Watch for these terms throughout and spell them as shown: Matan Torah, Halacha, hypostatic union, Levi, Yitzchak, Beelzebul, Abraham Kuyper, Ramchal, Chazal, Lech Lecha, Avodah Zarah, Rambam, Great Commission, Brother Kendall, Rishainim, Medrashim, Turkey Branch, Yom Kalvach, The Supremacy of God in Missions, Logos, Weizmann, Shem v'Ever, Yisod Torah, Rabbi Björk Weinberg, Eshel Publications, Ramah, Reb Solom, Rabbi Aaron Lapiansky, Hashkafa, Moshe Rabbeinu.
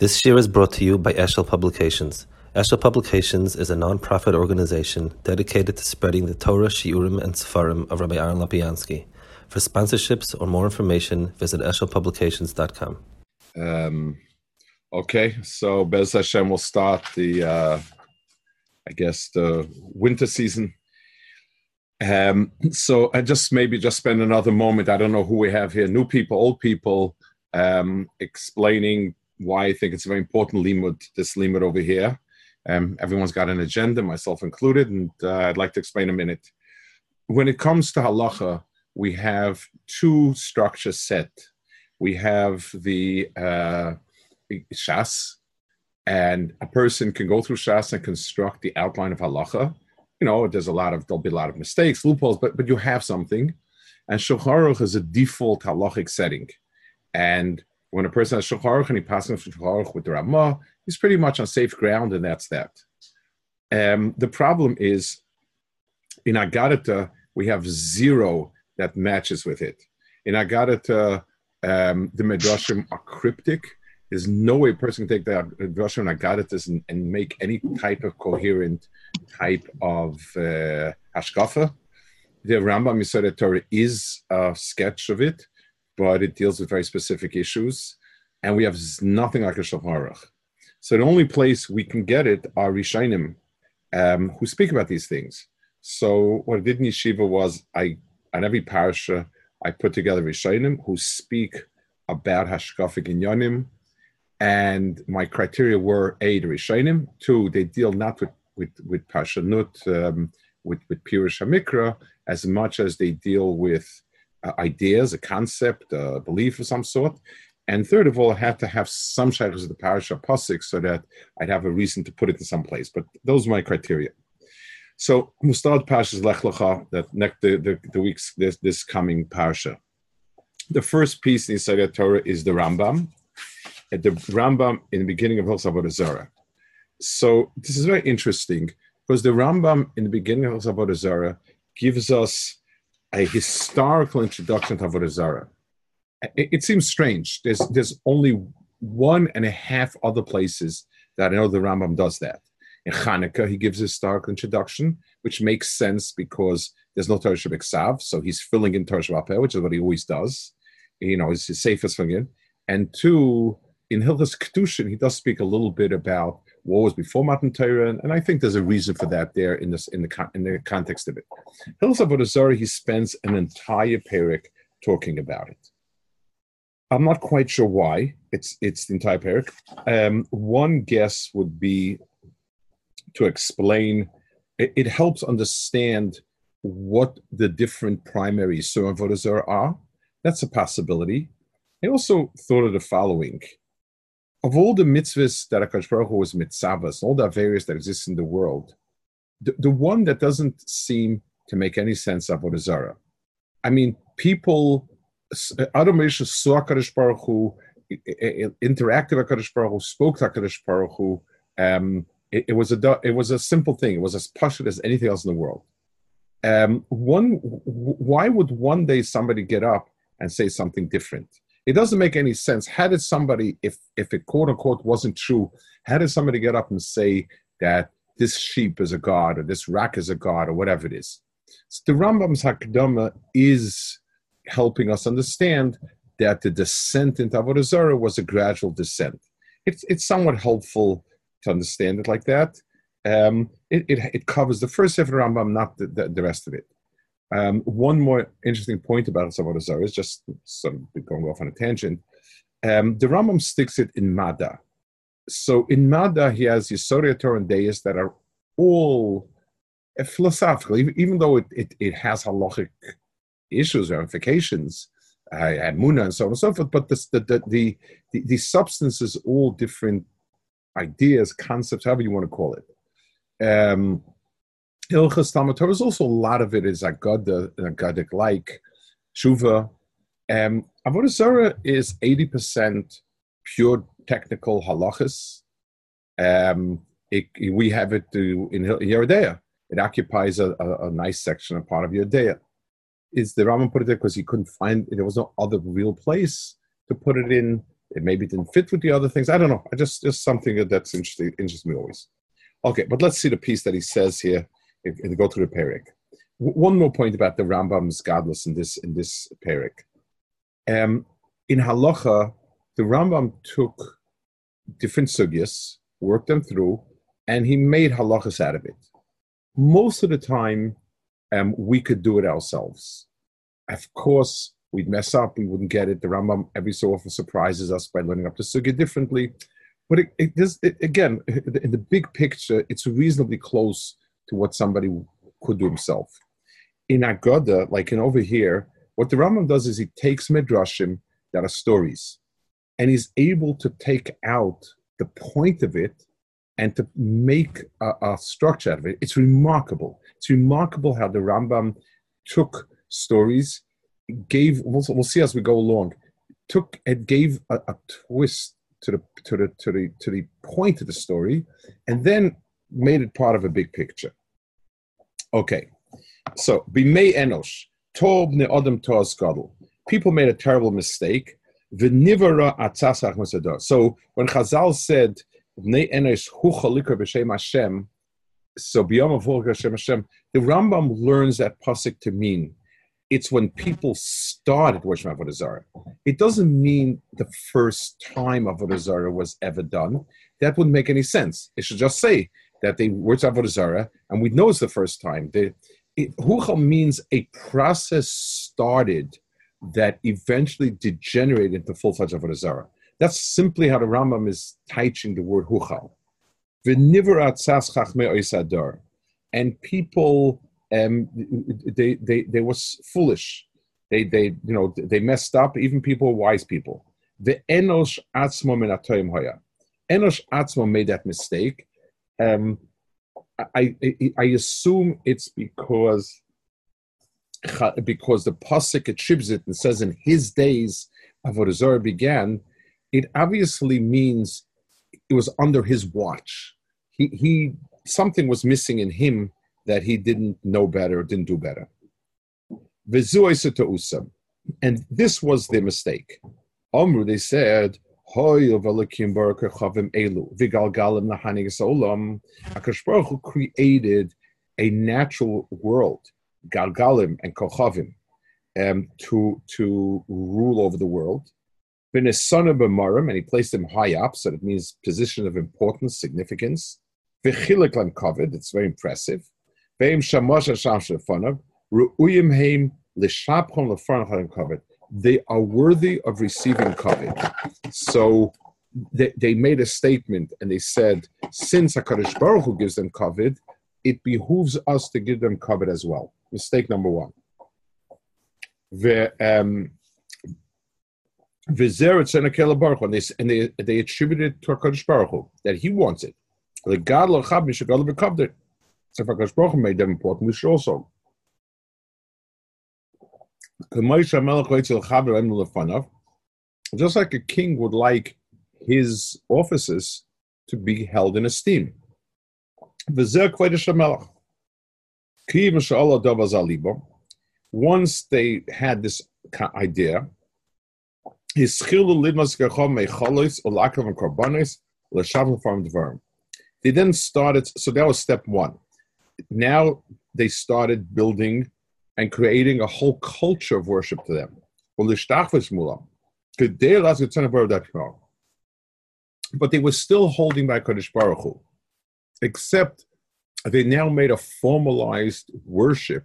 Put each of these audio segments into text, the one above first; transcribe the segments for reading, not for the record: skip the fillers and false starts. This year is brought to you by Eshel Publications. Eshel Publications is a non-profit organization dedicated to spreading the Torah, Shiurim, and Sefarim of Rabbi Aaron Lapiansky. For sponsorships or more information, visit eshelpublications.com. Okay, so Bez Hashem will start the winter season. So I just spend another moment. I don't know who we have here, new people, old people, explaining why I think it's a very important limud, this limud over here. Everyone's got an agenda, myself included, and I'd like to explain a minute. When it comes to halacha, we have two structures set. We have the Shas, and a person can go through Shas and construct the outline of halacha. You know, there'll be a lot of mistakes, loopholes, but you have something. And Shulchan Aruch is a default halachic setting. And when a person has Shulchan Aruch and he passes Shulchan Aruch with the Ramah, he's pretty much on safe ground, and that's that. The problem is, in Agadata, we have zero that matches with it. In Agadata, the Medrashim are cryptic. There's no way a person can take the Medrashim and Agadata and make any type of coherent type of hashkafa. The Rambam Yisod Torah is a sketch of it, but it deals with very specific issues, and we have nothing like a Shulchan Aruch. So the only place we can get it are Rishainim, who speak about these things. So what I did in Yeshiva was, on every parasha, I put together Rishainim who speak about hashkafic inyanim, and my criteria were, A, the Rishainim, two, they deal not with Parshanut, with Pirush HaMikra, as much as they deal with ideas, a concept, a belief of some sort. And third of all, I had to have some shaykhs of the parish of Pasik so that I'd have a reason to put it in some place. But those are my criteria. So Mustad Parshas Lech Lecha, that next the week's this coming parsha. The first piece in Yisod Torah is the Rambam. At the Rambam in the beginning of Hilchos Avodah Zarah. So this is very interesting because the Rambam in the beginning of Hilchos Avodah Zarah gives us a historical introduction to Avodah Zarah. It seems strange. There's only 1.5 other places that I know the Rambam does that. In Chanukah, he gives a historical introduction, which makes sense because there's no Torah Shabbat, so he's filling in Torah Shabbat, which is what he always does. You know, it's his safest filling in. And two, in Hilchos Kedushin, he does speak a little bit about what was before Matan Torah, and I think there's a reason for that there in the context of it. Hilchos Avodah Zarah, he spends an entire perek talking about it. I'm not quite sure why it's the entire perek. One guess would be to explain. It helps understand what the different primary Yisurim Avodah Zarah are. That's a possibility. I also thought of the following. Of all the mitzvahs that HaKadosh Baruch Hu was mitzavos, all the aveiros that exist in the world, the one that doesn't seem to make any sense is Avodah Zarah. I mean, people, Adam Rishon saw HaKadosh Baruch Hu, interacted with HaKadosh Baruch Hu, spoke to HaKadosh Baruch Hu. It was a simple thing. It was as pashut as anything else in the world. Why would one day somebody get up and say something different? It doesn't make any sense. How did somebody, if it quote unquote wasn't true, how did somebody get up and say that this sheep is a god or this rock is a god or whatever it is? So the Rambam's Hakdama is helping us understand that the descent into Avodah Zarah was a gradual descent. It's somewhat helpful to understand it like that. It covers the first half of the Rambam, not the rest of it. One more interesting point about Avodah Zarah is just some going off on a tangent. The Rambam sticks it in Maddah. So in Maddah, he has Yisod Torah and Deis that are all philosophical, even though it has halachic issues, ramifications, Munah and so on and so forth, but the substance is all different ideas, concepts, however you want to call it. Hilchos Talmud Torah is also a lot of it is Agadah, Agadic-like, Tshuva. Avodah Zarah is 80% pure technical halachas. We have it in Yeridea. It occupies a nice section, a part of Yeridea. Is the Rambam put it there because he couldn't find it? There was no other real place to put it in It maybe didn't fit with the other things. I don't know. I just something that's interesting, interests me always. Okay, but let's see the piece that he says here and go through the Perek. One more point about the Rambam's godless in this Perek. In Halacha, the Rambam took different sugyas, worked them through, and he made halachas out of it. Most of the time, we could do it ourselves. Of course, we'd mess up, we wouldn't get it. The Rambam every so often surprises us by learning up the sugya differently. But again, in the big picture, it's reasonably close to what somebody could do himself. In Agada, like in over here, what the Rambam does is he takes Medrashim that are stories, and he's able to take out the point of it and to make a structure out of it. It's remarkable. It's remarkable how the Rambam took stories, gave, we'll see as we go along, took and gave a twist to the point of the story, and then made it part of a big picture. Okay, so Bimei Enosh, Tov Ne'odem Toz Gadol. People made a terrible mistake. V'nivara atzasach mesador. So when Chazal said Bnei Enosh hu chalikor b'shem Hashem, so b'yom avol b'shem Hashem, the Rambam learns that pasuk to mean it's when people started worshiping Avodah Zarah. It doesn't mean the first time Avodah Zarah was ever done. That wouldn't make any sense. It should just say that they worship Avodah Zarah, and we know it's the first time. Huchal means a process started that eventually degenerated into full-fledged Avodah Zarah. That's simply how the Rambam is teaching the word Huchal. And people... they were foolish. They messed up. Even people, wise people. The Enosh atzmo min hatoyim hoya. Enosh atzmo made that mistake. I assume it's because the pasuk attributes it and says in his days Avodah Zarah began. It obviously means it was under his watch. He something was missing in him that he didn't know better, didn't do better. And this was the mistake. Omru, they said, HaKadosh Baruch Hu created a natural world, Galgalim and Kochavim, to rule over the world. And he placed them high up, so that means position of importance, significance. It's very impressive. They are worthy of receiving kavod. So they made a statement and they said, since HaKadosh Baruch Hu gives them kavod, it behooves us to give them kavod as well. Mistake number one. And they attributed it to HaKadosh Baruch Hu, that he wants it. If HaKadosh Baruch Hu made them important, we should also. Just like a king would like his officers to be held in esteem. Once they had this idea, they then started, so that was step one. Now they started building and creating a whole culture of worship to them. But they were still holding by HaKadosh Baruch Hu, except they now made a formalized worship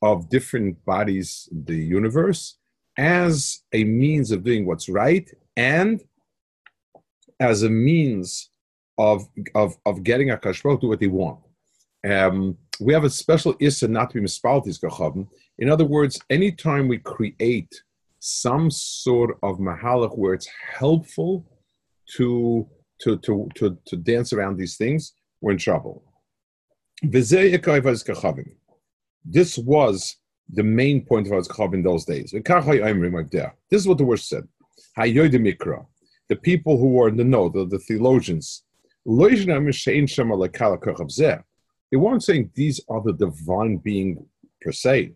of different bodies in the universe as a means of doing what's right and as a means of getting HaKadosh Baruch Hu to do what they want. We have a special issa not to be mispaltis gachavim. In other words, anytime we create some sort of mahalach where it's helpful to dance around these things, we're in trouble. This was the main point of HaKadosh in those days. This is what the word said. The people who were in the know, the theologians, they weren't saying these are the divine being per se.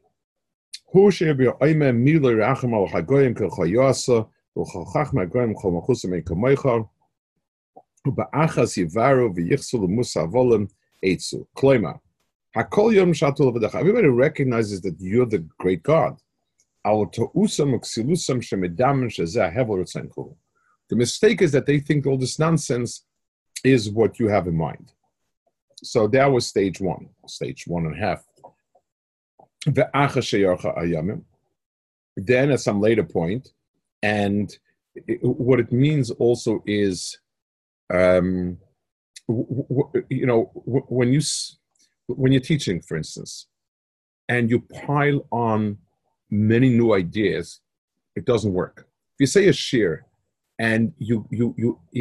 Everybody recognizes that you're the great God. The mistake is that they think all this nonsense is what you have in mind. So that was stage one and a half. Then at some later point, and what it means also is, when you're teaching, for instance, and you pile on many new ideas, it doesn't work. If you say a shir, and you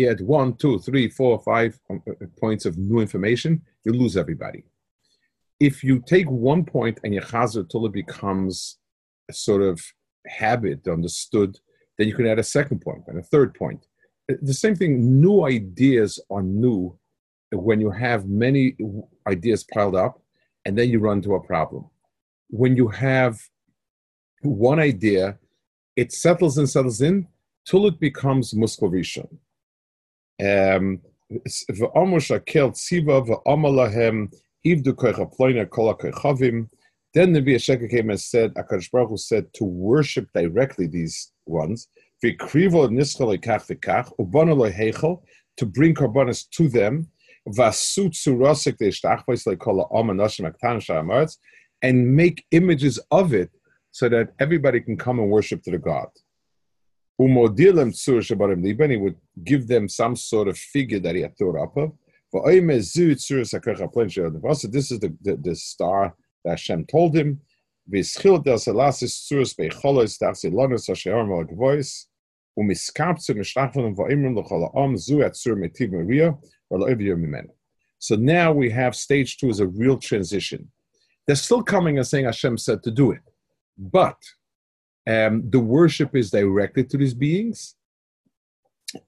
add 1, 2, 3, 4, 5 points of new information, you lose everybody. If you take one point and you chazer till it becomes a sort of habit, understood, then you can add a second point and a third point. The same thing, new ideas are new when you have many ideas piled up, and then you run into a problem. When you have one idea, it settles in, till it becomes muskel rishon. Then the Yitzchak came and said, HaKadosh Baruch Hu said, to worship directly these ones, to bring korbanos to them, and make images of it, so that everybody can come and worship to the God. He would give them some sort of figure that he had thought up of. This is the star that Hashem told him. So now we have stage two is a real transition. They're still coming and saying Hashem said to do it. But the worship is directed to these beings,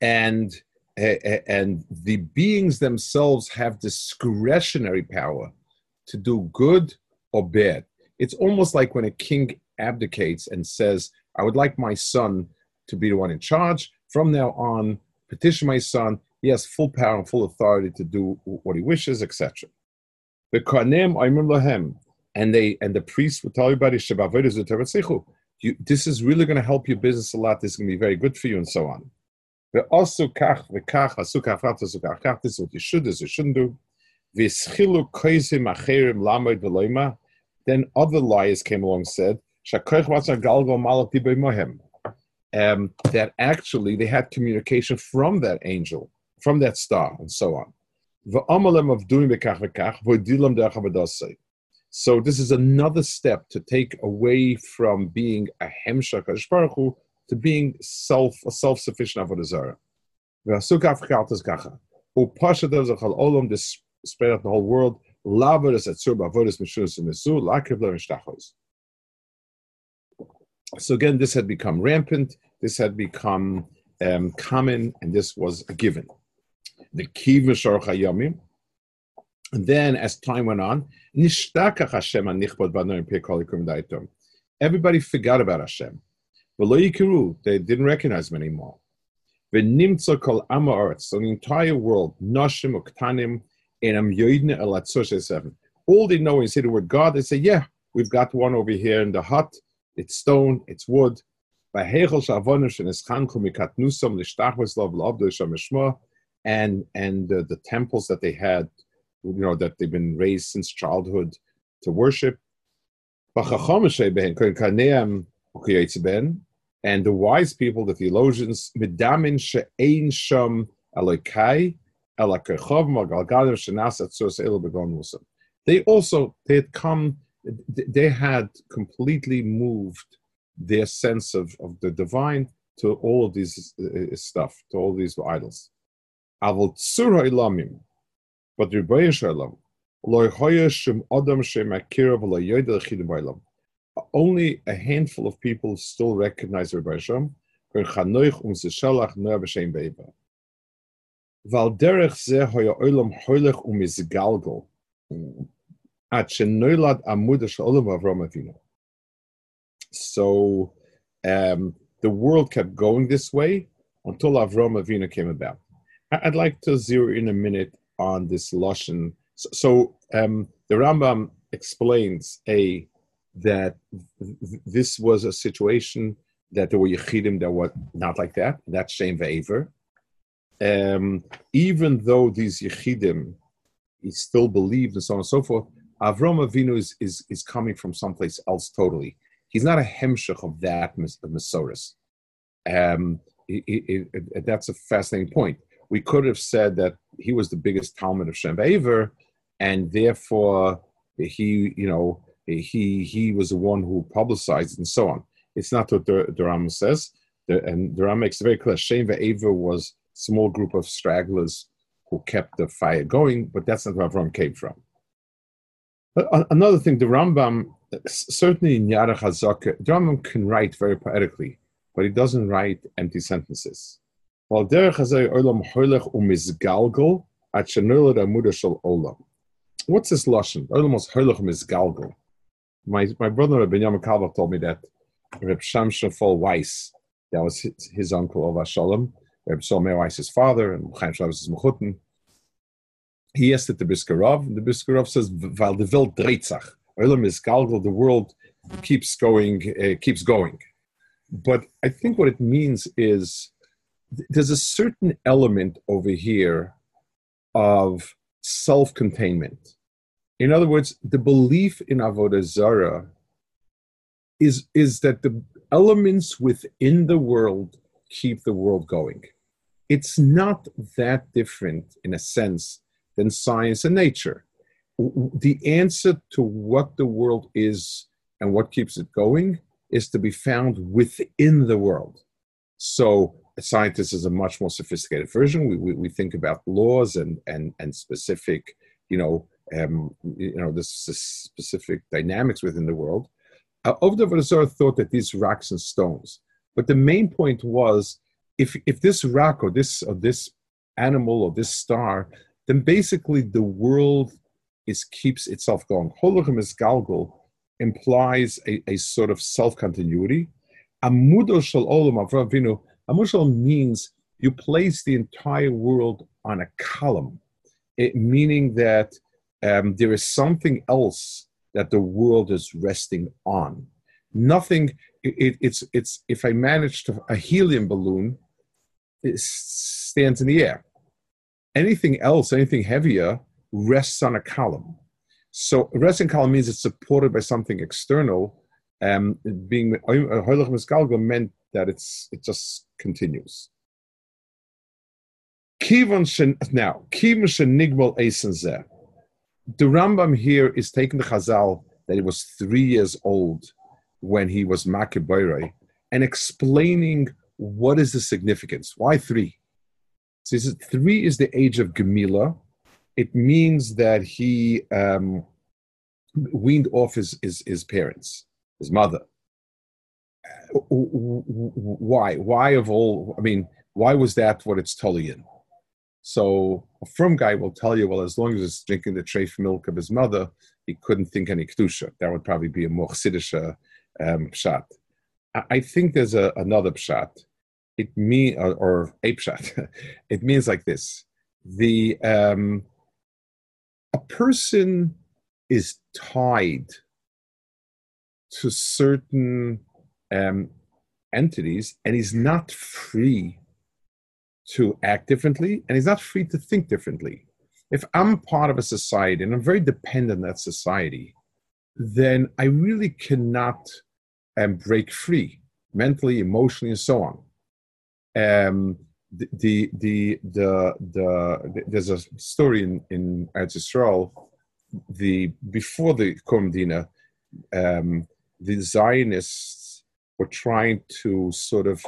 and the beings themselves have discretionary power to do good or bad. It's almost like when a king abdicates and says, I would like my son to be the one in charge. From now on, petition my son. He has full power and full authority to do what he wishes, etc. And the priests would tell everybody, this is really going to help your business a lot. This is going to be very good for you, and so on. This is what you should, this you shouldn't do. Then other liars came along and said, that actually they had communication from that angel, from that star, and so on. So this is another step to take away from being a hemshah HaKadosh Baruch Hu to being self-sufficient avodah zarah. This spread out the whole world. So again, this had become rampant, this had become common, and this was a given. And then, as time went on, everybody forgot about Hashem. They didn't recognize him anymore. So the entire world, all they know is say the word God. They say, yeah, we've got one over here in the hut. It's stone, it's wood. And the temples that they had, that they've been raised since childhood to worship. And the wise people, the theologians, they had completely moved their sense of the divine to all of these stuff, to all these idols. But Rebbeinu Shalom, Lo Hoya Shem Adam Shem Akira V'Lo Yoda Chidim B'Olam. Only a handful of people still recognize Rebbeinu Shalom. Ken Chanoich Umzishalach Noah B'Shem Beiba. Valderech Ze Hoya Olam Hoylech Umizgalgo. At Shenoilad Amud Shalom Avraham Avinu. So the world kept going this way until Avraham Avinu came about. I'd like to zero in a minute on this Lashon. So the Rambam explains that this was a situation that there were Yechidim that were not like that. That's Shem v'Ever. Even though these Yechidim is still believed and so on and so forth, Avraham Avinu is coming from someplace else totally. He's not a hemshech of that, the Mesoris. That's a fascinating point. We could have said that he was the biggest Talmud of Shem v'Ever, and therefore he was the one who publicized and so on. It's not what the Rambam says. The Rambam makes it very clear. Shem v'Ever was a small group of stragglers who kept the fire going, but that's not where Avram came from. But another thing, the Rambam, certainly in Yad HaChazake, the Rambam can write very poetically, but he doesn't write empty sentences. What's this lashon? My brother Rabbi Yom Kalvach told me that Reb Shamsha Shafol Weiss, that was his uncle Ova Shalom, Reb Solom Weiss his father, and Chaim Shalos his mechutin. He asked it to Biskarov, and the Biskarov says, "Val de Welt dreitzach, Olam is galgal, the world keeps going." But I think what it means is there's a certain element over here of self-containment. In other words, the belief in Avodah Zarah is that the elements within the world keep the world going. It's not that different, in a sense, than science and nature. The answer to what the world is and what keeps it going is to be found within the world. So a scientist is a much more sophisticated version. We think about laws and specific, the specific dynamics within the world. Avodah Zarah thought that these rocks and stones, but the main point was if this rock or this animal or this star, then basically the world keeps itself going. Holochem is galgal implies a sort of self-continuity. Amudo shel olam Avraham Avinu. Amud shel means you place the entire world on a column, meaning that there is something else that the world is resting on. Nothing. It's if I manage to a helium balloon, it stands in the air. Anything else, anything heavier, rests on a column. So resting column means it's supported by something external. Being Holach Miskalgo meant that it just continues. Now, the Rambam here is taking the Chazal that he was 3 years old when he was Makibayre and explaining what is the significance. Why 3? So he says 3 is the age of Gemila. It means that he weaned off his parents, his mother. Why? Why of all? I mean, why was that what it's totally in? So a firm guy will tell you, well, as long as it's drinking the treif milk of his mother, he couldn't think any kedusha. That would probably be a more chassidisha pshat. I think there's another pshat. It mean or apeshat. It means like this: a person is tied to certain entities, and he's not free to act differently, and he's not free to think differently. If I'm part of a society and I'm very dependent on that society, then I really cannot break free mentally, emotionally, and so on. There's a story in Eretz Yisrael, before the Kom Dina, the Zionists were trying to sort of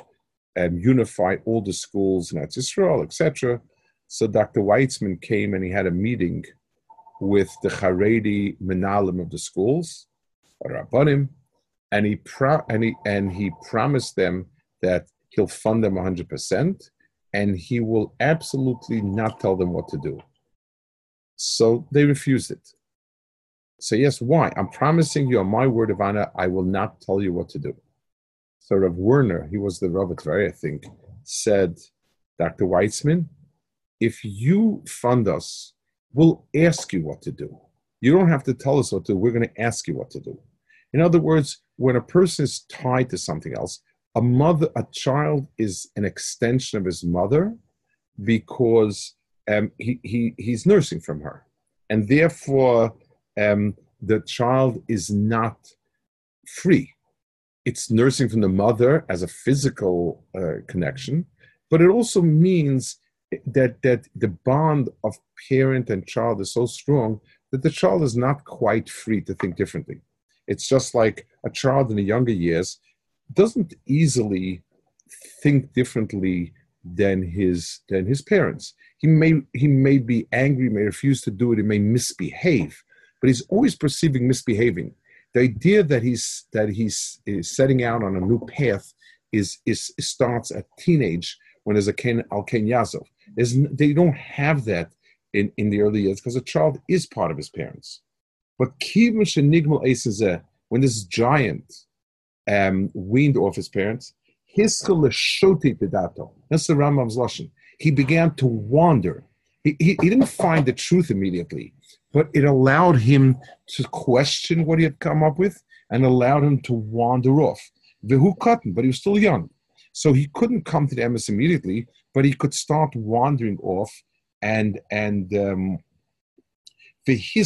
unify all the schools in Eretz Yisrael, etc. So Dr. Weizmann came and he had a meeting with the Haredi Menalim of the schools, Rabbanim, and he promised them that he'll fund them 100%, and he will absolutely not tell them what to do. So they refused it. So yes, why? I'm promising you on my word of honor, I will not tell you what to do. So Rav Werner, he was the Rav at Tvei, I think, said, Dr. Weizmann, if you fund us, we'll ask you what to do. You don't have to tell us what to do. We're going to ask you what to do. In other words, when a person is tied to something else, a child is an extension of his mother because he's nursing from her. And therefore, the child is not free. It's nursing from the mother as a physical connection, but it also means that the bond of parent and child is so strong that the child is not quite free to think differently. It's just like a child in the younger years doesn't easily think differently than his parents. He may be angry, may refuse to do it, he may misbehave, but he's always perceiving misbehaving. The idea that he's setting out on a new path starts at teenage when there's a Ken al Ken Yazov. They don't have that in the early years because a child is part of his parents. But when this giant weaned off his parents, that's the Rambam's lashon. He began to wander. He didn't find the truth immediately, but it allowed him to question what he had come up with and allowed him to wander off. Vehu katan, but he was still young. So he couldn't come to the emes immediately, but he could start wandering off and he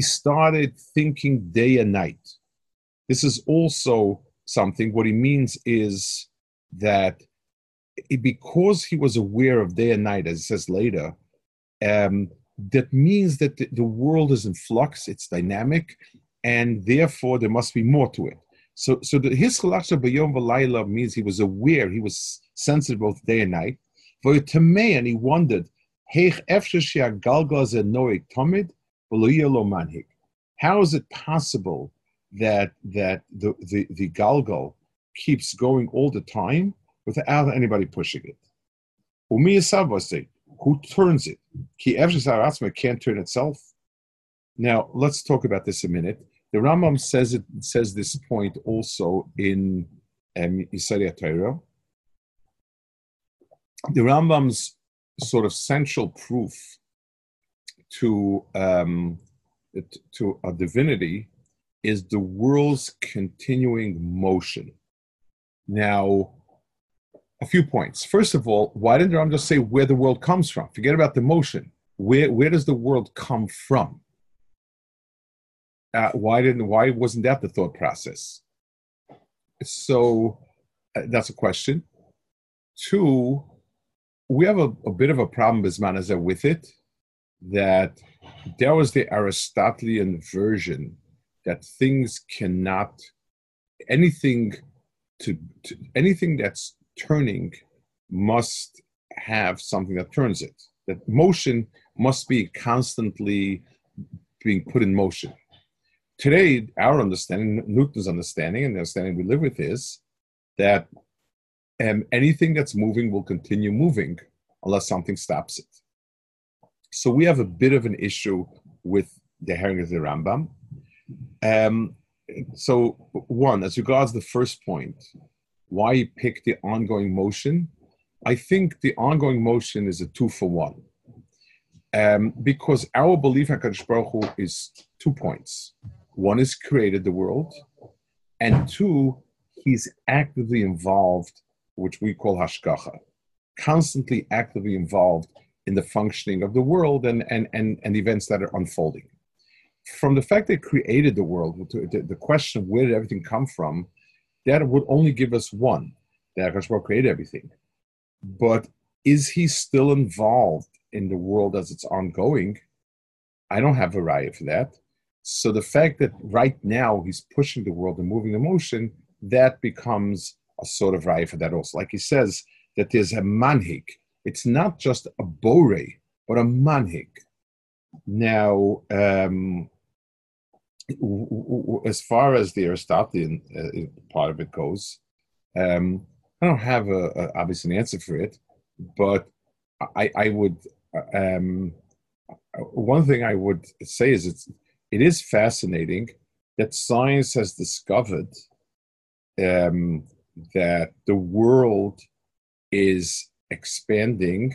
started thinking day and night. This is also something, what he means is that because he was aware of day and night, as it says later, that means that the world is in flux, it's dynamic, and therefore there must be more to it. So the hischalacha b'yom v'layla means he was aware, he was sensitive both day and night. V'yotemei, and he wondered, how is it possible that the galgal keeps going all the time without anybody pushing it? Who turns it? Ki can't turn itself. Now let's talk about this a minute. The Rambam says this point also in Yisrael Torah. The Rambam's sort of central proof to a divinity is the world's continuing motion. Now, a few points. First of all, why didn't the Rambam just say where the world comes from? Forget about the motion. Where does the world come from? Why wasn't that the thought process? So that's a question. Two, we have a bit of a problem Bismanaza with it, that there was the Aristotelian version that things cannot, anything that's turning must have something that turns it. That motion must be constantly being put in motion. Today, our understanding, Newton's understanding, and the understanding we live with is that anything that's moving will continue moving unless something stops it. So we have a bit of an issue with the hearing of the Rambam. So one, as regards the first point, why he picked the ongoing motion, I think the ongoing motion is a 2-for-1. Because our belief in HaKadosh Baruch Hu is 2 points. One is created the world, and two, he's actively involved, which we call hashgacha, constantly actively involved in the functioning of the world and events that are unfolding. From the fact that it created the world, the question of where did everything come from, that would only give us one, that HaKadosh Baruch Hu created everything. But is he still involved in the world as it's ongoing? I don't have a raya for that. So the fact that right now he's pushing the world and moving the motion, that becomes a sort of raya for that also. Like he says, that there's a manhig. It's not just a bore, but a manhig. Now, as far as the Aristotelian part of it goes, I don't have obviously an answer for it, but I would... one thing I would say is it is fascinating that science has discovered that the world is expanding,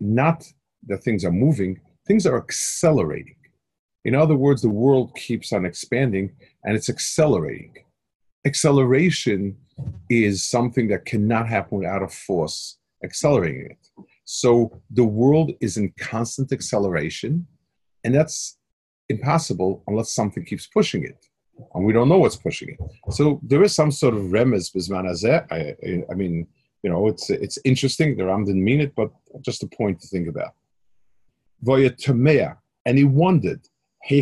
not that things are moving, things are accelerating. In other words, the world keeps on expanding and it's accelerating. Acceleration is something that cannot happen without a force accelerating it. So the world is in constant acceleration, and that's impossible unless something keeps pushing it. And we don't know what's pushing it. So there is some sort of remez b'zman hazeh. I mean, you know, it's interesting. The Ram didn't mean it, but just a point to think about. And he wondered, how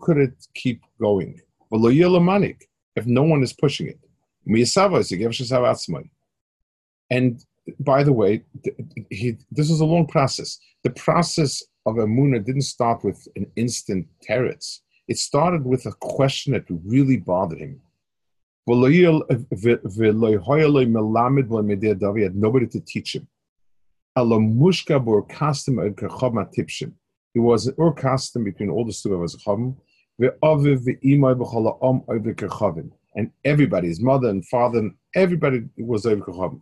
could it keep going if no one is pushing it? And by the way, this is a long process. The process of Emunah didn't start with an instant teretz. It started with a question that really bothered him. He had nobody to teach him. He was an ur custom between all the students and everybody, his mother and father, and everybody was over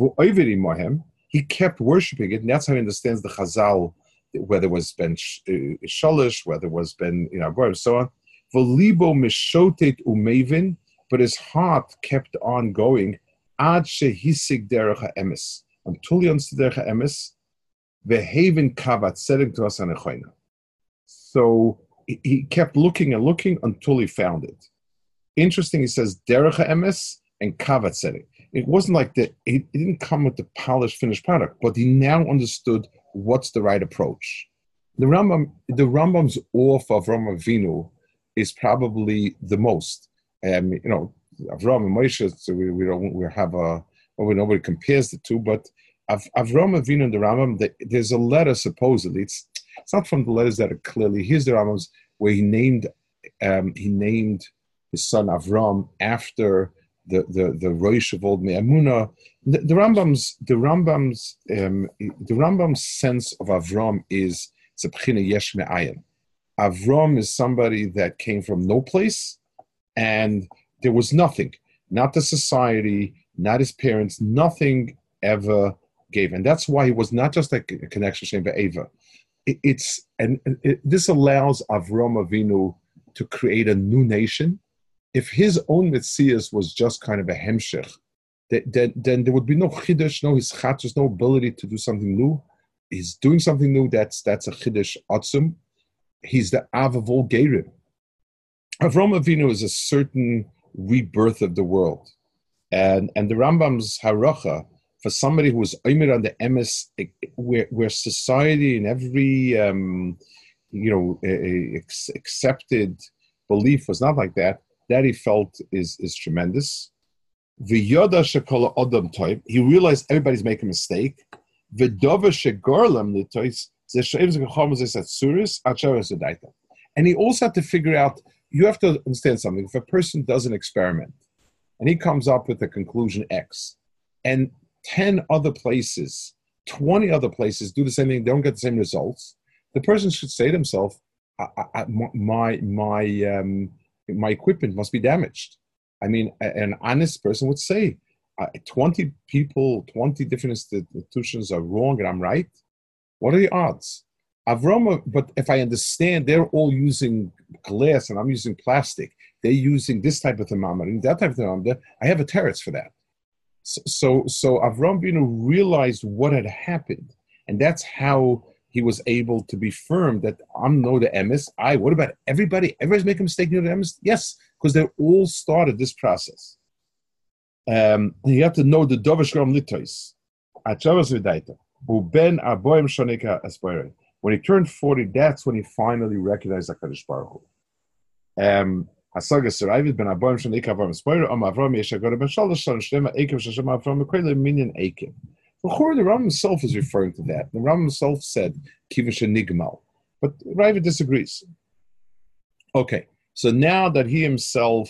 kachavim. He kept worshiping it, and that's how he understands the Chazal, whether it was Ben Shalish, whether it was Ben Inagoy, and so on. V'libo mishotet umevin, but his heart kept on going ad shehisig derech ha'emes, until he understood derech ha'emes. Behaving kavat setting to us an echoina. So he kept looking and looking until he found it. Interesting, he says derech ha'emes and kavat setting. It wasn't like that. It didn't come with the polished finished product, but he now understood what's the right approach. The Rambam's awe for Avraham Avinu is probably the most. You know, Avraham and Moshe. So nobody compares the two, but. Avraham Avinu and the Rambam, there's a letter, supposedly, it's not from the letters that are clearly, here's the Rambam's, where he named his son Avram after the Rosh of Old Me'amunah. The Rambam's sense of Avram is, it's a b'china yesh me'ayin. Avram is somebody that came from no place, and there was nothing, not the society, not his parents, nothing ever gave, and that's why he was not just like a connection Shem v'Ever. This allows Avraham Avinu to create a new nation. If his own Metzias was just kind of a hemshech, then there would be no chiddush, no hischatus, no ability to do something new. He's doing something new. That's a chiddush atzum. He's the av of all geirim. Avraham Avinu is a certain rebirth of the world, and the Rambam's haracha. For somebody who is oimer on the emes, where society and every accepted belief was not like that, that he felt is tremendous. V'yoda shekola odom toiv, he realized everybody's making a mistake. V'dova shegorlam litois zeshayim zekachom zesatsuris acharas udaita, and he also had to figure out. You have to understand something. If a person does an experiment, and he comes up with a conclusion X, and 10 other places, 20 other places do the same thing, they don't get the same results, the person should say to himself, my equipment must be damaged. I mean, an honest person would say, 20 people, 20 different institutions are wrong and I'm right. What are the odds? Avraham, but if I understand, they're all using glass and I'm using plastic. They're using this type of thermometer and that type of thermometer. I have a teretz for that. So Avraham Avinu realized what had happened, and that's how he was able to be firm that I'm no the emes. What about everybody? Everybody's making a mistake, you know the emes? Yes, because they all started this process. You have to know the dovish gram litois, achavas vidaita, uben aboim shonika aspire. When he turned 40, that's when he finally recognized HaKadosh Baruch Hu. The Rambam himself is referring to that. The Rambam himself said, but Raiva disagrees. Okay, so now that he himself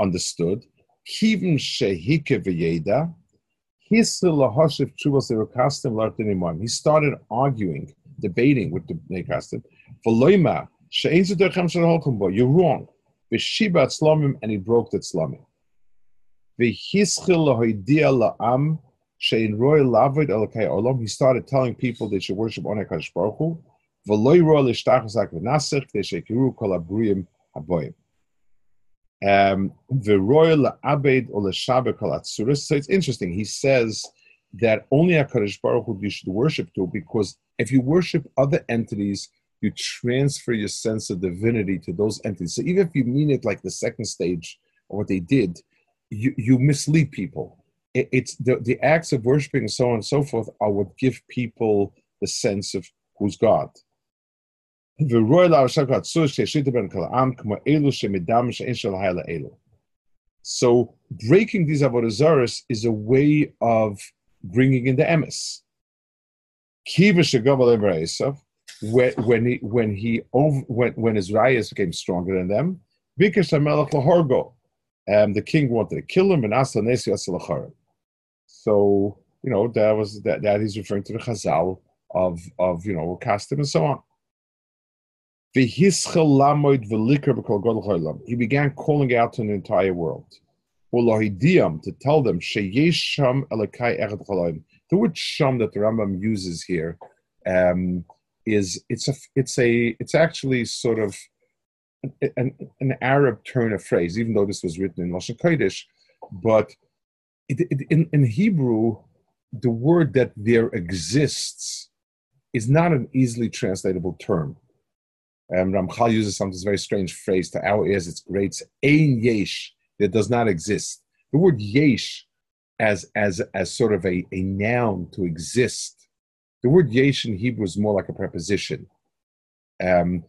understood, he started arguing debating with the Bnei Kastim. For loyma she'enzu derchem shalhokumbo, you're wrong. V'shiba tzlomim, and he broke the tzlomim. V'hischil lahoidia la'am she'en roy lavid alakei olam. He started telling people they should worship only HaKadosh Baruch Hu. V'loy roy l'shtachazak v'nasich v'shekiru kol habriyim haboyim. So it's interesting. He says that only HaKadosh Baruch Hu you should worship to, because if you worship other entities, you transfer your sense of divinity to those entities. So even if you mean it like the second stage of what they did, you mislead people. It's the acts of worshiping and so on and so forth are what give people the sense of who's God. So breaking these avodah zaras is a way of bringing in the emes. When his rayas became stronger than them, the king wanted to kill him, and so that he's referring to the Chazal of Kastim and so on. He began calling out to the entire world to tell them the word "sham" that the Rambam uses here is actually sort of an Arab turn of phrase, even though this was written in Lashon Kodesh. But in Hebrew, the word that there exists is not an easily translatable term. Ramchal uses something very strange phrase to our ears. It's great. Ein yesh, that does not exist. The word yesh, as sort of a noun to exist. The word yesh in Hebrew is more like a preposition. To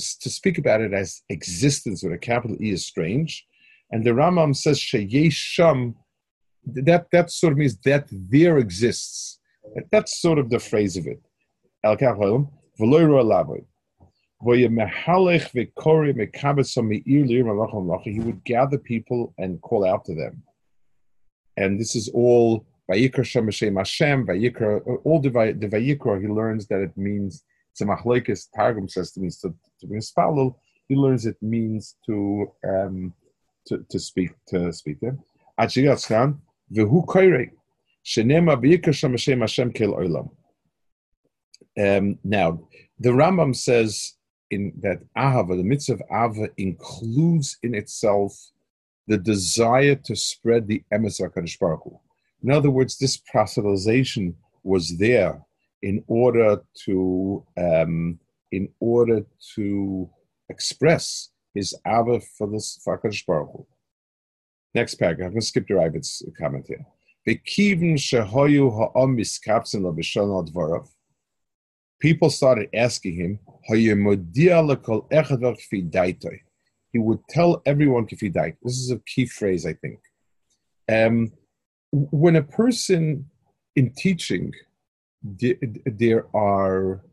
speak about it as existence with a capital E is strange. And the Rambam says sheyesham. That sort of means that there exists. That's sort of the phrase of it. El kacholim v'loy roa lavoy. He would gather people and call out to them. And this is all Vayikra Shem Hashem Hashem, Vayikra, all the Vayikra, he learns that it means, Tzemachleikis, Targum says it means to bring spalul, he learns it means to speak them. Achigatzkan, Vehu Koire, Shenema Vayikra Shem Hashem Hashem Kel Olam. Now, the Rambam says, in that ahava, the mitzvah of ahava includes in itself the desire to spread the emes of HaKadosh Baruch Hu. In other words, this proselytization was there in order to express his ahava for HaKadosh Baruch Hu. Next paragraph. I'm going to skip the Ravid's comment here. Bekivin shehoyu ha'om miskapsin l'bishon advarav. People started asking him, he would tell everyone k'fidait. This is a key phrase, I think. When a person in teaching, there are,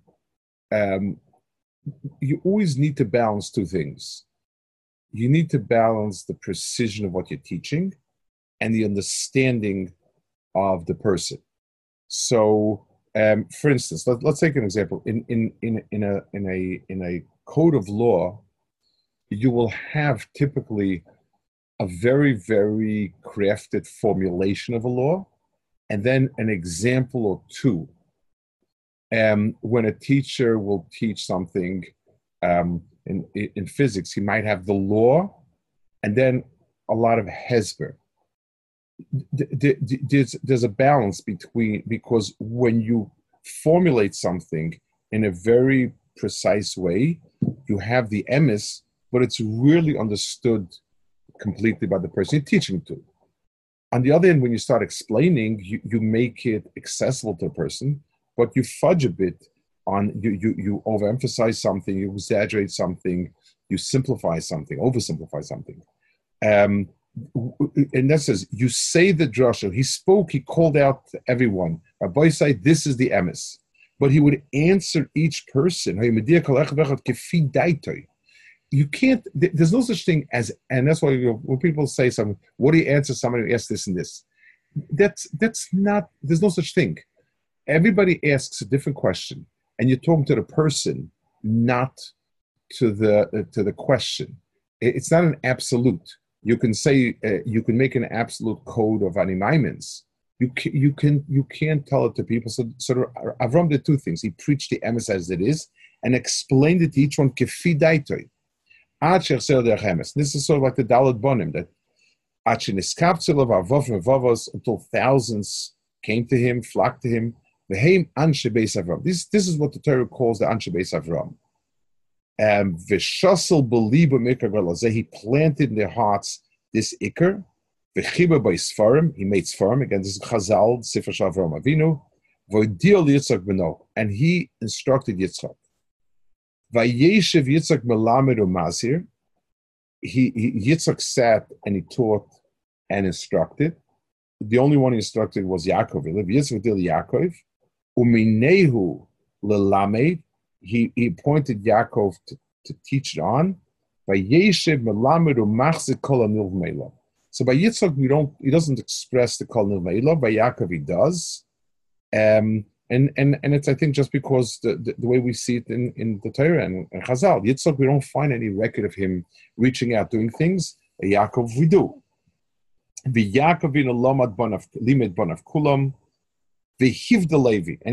you always need to balance two things. You need to balance the precision of what you're teaching and the understanding of the person. So, for instance, let's take an example. In a code of law, you will have typically a very, very crafted formulation of a law, and then an example or two. When a teacher will teach something in physics, he might have the law, and then a lot of hesber. There's a balance between, because when you formulate something in a very precise way, you have the emes, but it's really understood completely by the person you're teaching to. On the other hand, when you start explaining, you make it accessible to a person, but you fudge a bit on, you overemphasize something, you exaggerate something, you simplify something, oversimplify something. And that says, you say the drasha. He spoke, he called out to everyone. Rabbi said, this is the emes. But he would answer each person. You can't, there's no such thing as, and that's why when people say something, what do you answer somebody who asks this and this? That's not, there's no such thing. Everybody asks a different question. and you're talking to the person, not to the question. It's not an absolute. You can say you can make an absolute code of animaimins. You can't tell it to people. So Avram did two things. He preached the emes as it is and explained it to each one kefi daitoi. This is sort of like the Dalad Bonim, that until thousands came to him, flocked to him. This is what the Torah calls the Anshe Beis Avram. He planted in their hearts this Iker. He made Sfarim. Again, this is Chazal, Sefer Shel Avraham Avinu. And he instructed Yitzchak. Yitzchak sat and he taught and instructed. The only one he instructed was Yaakov. He appointed Yaakov to teach it on. So by Yitzchak he doesn't express the Kol Nilveilo. By Yaakov he does. And it's, I think, just because the way we see it in the Torah and Chazal, Yitzchak, we don't find any record of him reaching out, doing things. Yaakov, we do. And he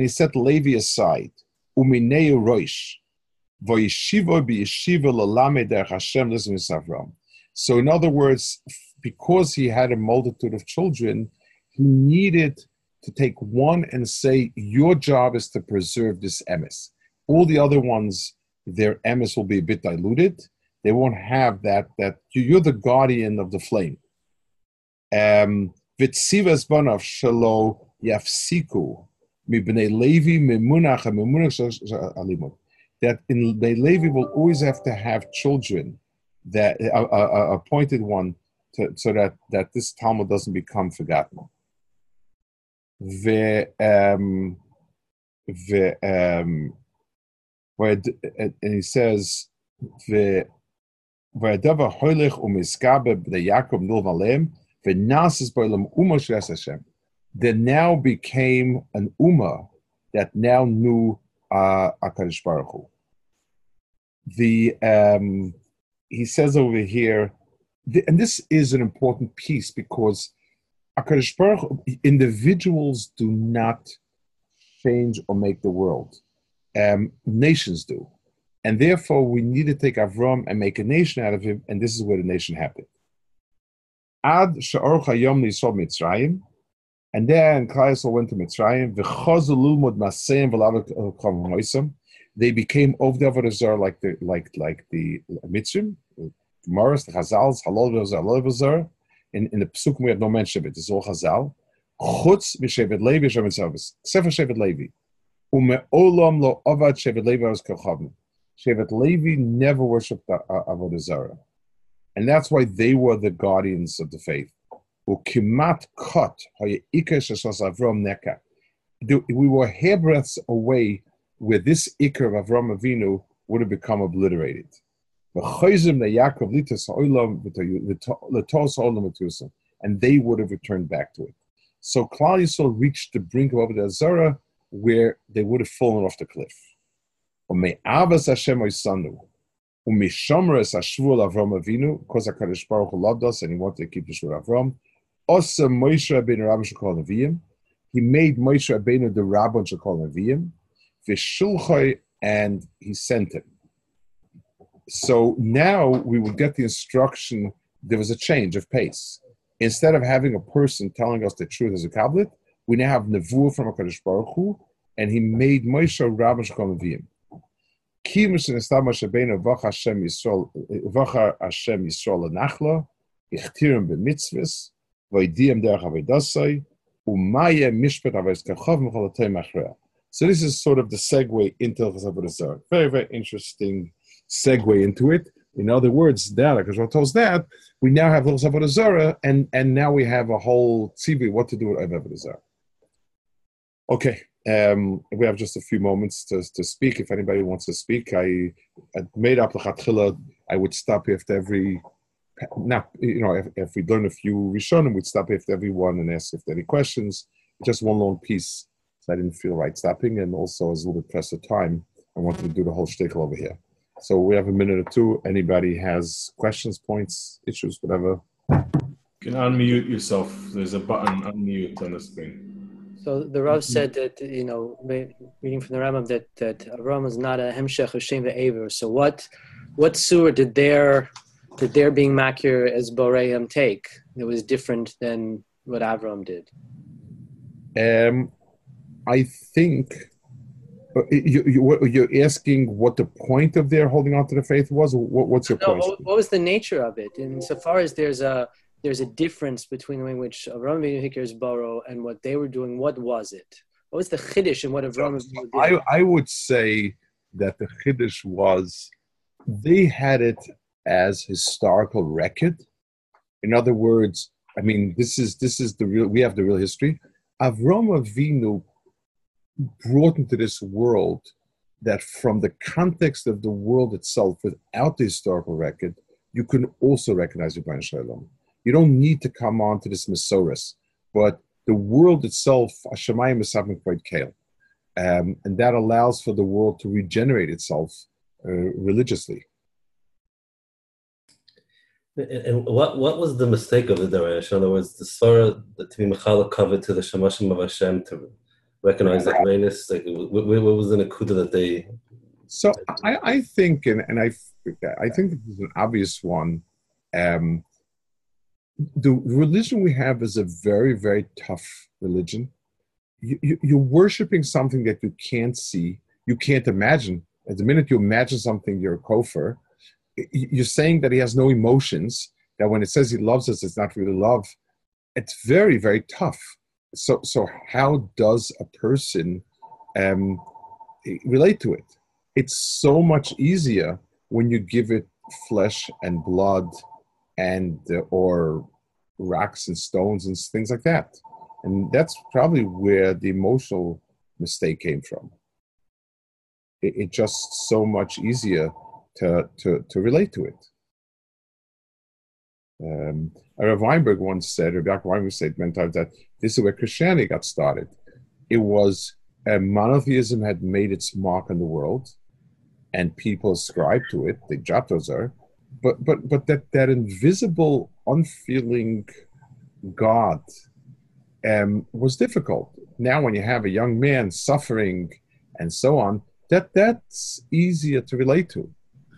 set Levi aside. So in other words, because he had a multitude of children, he needed to take one and say, your job is to preserve this emes. All the other ones, their emes will be a bit diluted. They won't have that you're the guardian of the flame. That in Levi will always have to have children, that appointed one, so that this Talmud doesn't become forgotten. And he says they now became an Ummah that now knew HaKadosh Baruch Hu. He says over here, and this is an important piece, because HaKadosh Baruch Hu, individuals do not change or make the world. Nations do. And therefore, we need to take Avram and make a nation out of him, and this is where the nation happened. Ad she'or hayom nisol Mitzrayim, and then Klal Yisrael went to Mitzrayim, v'chazul l'mod masayim v'lavot k'am hoysam. They became Ovdavar Azar like the Mitzrim, Maris, the Chazals, Halol Azar. In the Pesukim, we have no mention of it. It's all Chazal. Chutz v'shevet Levi shem etzavus. Except for Shevet Levi. Ume'olam lo avad Shevet Levi as k'chavim. Shevet Levi never worshipped Avodah Zarah. And that's why they were the guardians of the faith. Ukimat kot ha'yikar sheshas Avram neka. We were hairbreadths away where this Iker of Avram Avinu would have become obliterated. And they would have returned back to it. So Klal Yisrael reached the brink of Avodah Zarah, where they would have fallen off the cliff. Because HaKadosh Baruch Hu loved us and he wanted to keep the Shvur Avram. He made Moshe Rabbeinu the Rabban Shekol Neviim, and he sent him. So now we would get the instruction. There was a change of pace. Instead of having a person telling us the truth as a kabbalit, we now have nevuah from HaKadosh Baruch Hu, and he made Moshe Rabban Shekol Neviim. So this is sort of the segue into Avodah Zarah. Very, very interesting segue into it. In other words, that HaKadosh tells that we now have Avodah Zarah, and now we have a whole tzibur what to do with Avodah Zarah. Okay. We have just a few moments to speak. If anybody wants to speak, I made up l'chatchila. I would stop after every. Now, if we learn a few Rishonim, we'd stop after every one and ask if there are any questions. Just one long piece. So I didn't feel right stopping, and also I was a little bit pressed for time. I wanted to do the whole shtickle over here. So we have a minute or two. Anybody has questions, points, issues, whatever? You can unmute yourself. There's a button, unmute on the screen. So the Rav said that, you know, reading from the Rambam, that Avraham is not a hemshech of Shem v'Ever. So what surah did their being makir as Boreim take that was different than what Avraham did? I think you're asking what the point of their holding on to the faith was? What's your point? What was the nature of it? And so far as there's a difference between the way in which Avraham Avinu Hikker's borrow and what they were doing. What was it? What was the chiddush and what Avraham Avinu did? I would say that the chiddush was they had it as historical record. In other words, I mean, this is the real. We have the real history. Avraham Avinu brought into this world that from the context of the world itself, without the historical record, you can also recognize Rebbeinu Shalom. You don't need to come on to this Mesoris, but the world itself, Hashemayim is having quite kale. And that allows for the world to regenerate itself religiously. And what was the mistake of the Daresh? In other words, the Sora, the Tvi Mechala covered to the Shemashim of Hashem to recognize that Rainus, like, what was the Nakuda that they... So I think, and I think this is an obvious one, the religion we have is a very, very tough religion. You're worshiping something that you can't see, you can't imagine. At the minute you imagine something, you're a kofar. You're saying that he has no emotions, that when it says he loves us, it's not really love. It's very, very tough. So how does a person relate to it? It's so much easier when you give it flesh and blood and or rocks and stones and things like that. And that's probably where the emotional mistake came from. It's just so much easier to relate to it. Rabbi Weinberg once said, Rabbi Björk Weinberg said many times that this is where Christianity got started. It was monotheism had made its mark on the world, and people ascribed to it. The Jatozer, but that invisible, unfeeling God was difficult. Now, when you have a young man suffering and so on, that's easier to relate to.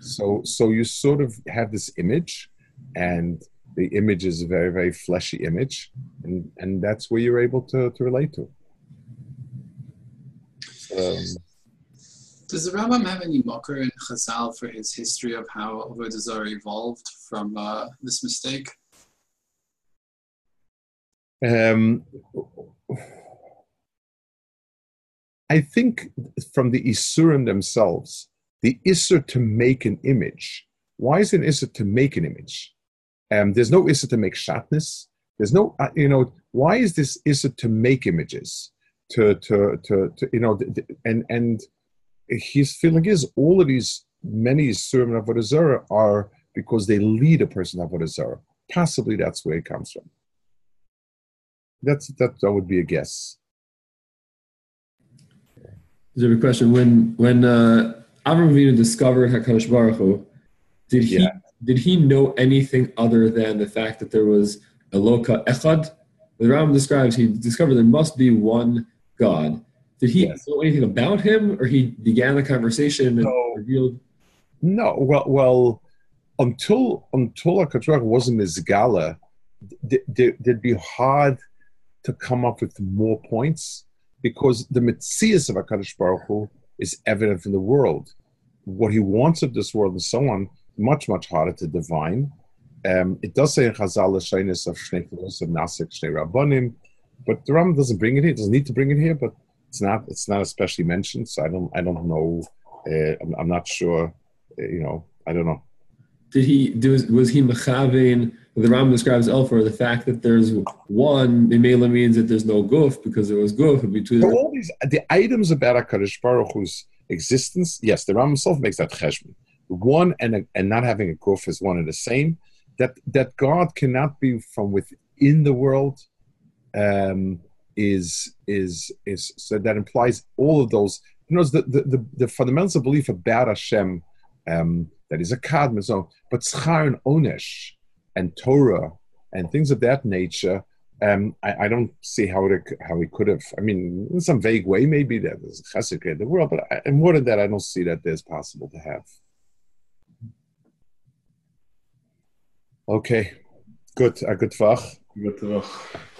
So you sort of have this image, and the image is a very, very fleshy image, and that's where you're able to relate to. Does the Rambam have any mocker in Chazal for his history of how Avodah Zarah evolved from this mistake? I think from the Isurim themselves, the Isur to make an image. Why is it an Isur to make an image? There's no Isur to make shatness. There's no, why is this Isur to make images? And his feeling is all of these many Isurim of Avodah Zarah are because they lead a person of Avodah Zarah. Possibly that's where it comes from. That would be a guess. There's a question. When Avraham Avinu discovered HaKadosh Baruch Hu, did he know anything other than the fact that there was Eloka Echad? The Rambam describes he discovered there must be one God. Did he know anything about him, or he began the conversation and revealed? No, well, until HaKadosh Baruch Hu wasn't Mizgala, it'd be hard to come up with more points, because the Metzias of HaKadosh Baruch Hu is evident in the world. What he wants of this world and so on, much, much harder to divine. It does say in Chazal, L'shainis of Shnei Kolos, of Nasik, Shnei Rabbanim, but the Rambam doesn't bring it here. It doesn't need to bring it here, but it's not especially mentioned, so I don't know. I'm not sure, I don't know. Was he mechavein? The Rambam describes Elfor, the fact that there's one, Mimela means that there's no goof, because there was goof between. So all these the items about HaKadosh Baruch Hu's existence, yes, the Rambam himself makes that cheshbon. One and not having a goof is one and the same. That God cannot be from within the world. is so that implies all of those. You know, the fundamental belief about Hashem that is a kadmizon, but schar and onesh and Torah and things of that nature. I don't see how it could have. I mean, in some vague way, maybe that there's a chesed in the world, but more than that, I don't see that there's possible to have. Okay, good. A good vach. Good vach.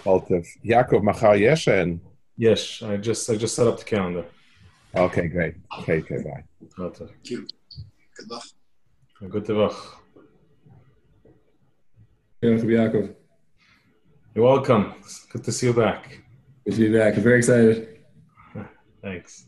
Yaakov, machar yesh and. Yes, I just set up the calendar. Okay, great. Okay, bye. Thank you. Good vach. Good vach. Yaakov. You're welcome. It's good to see you back. Good to be back. I'm very excited. Thanks.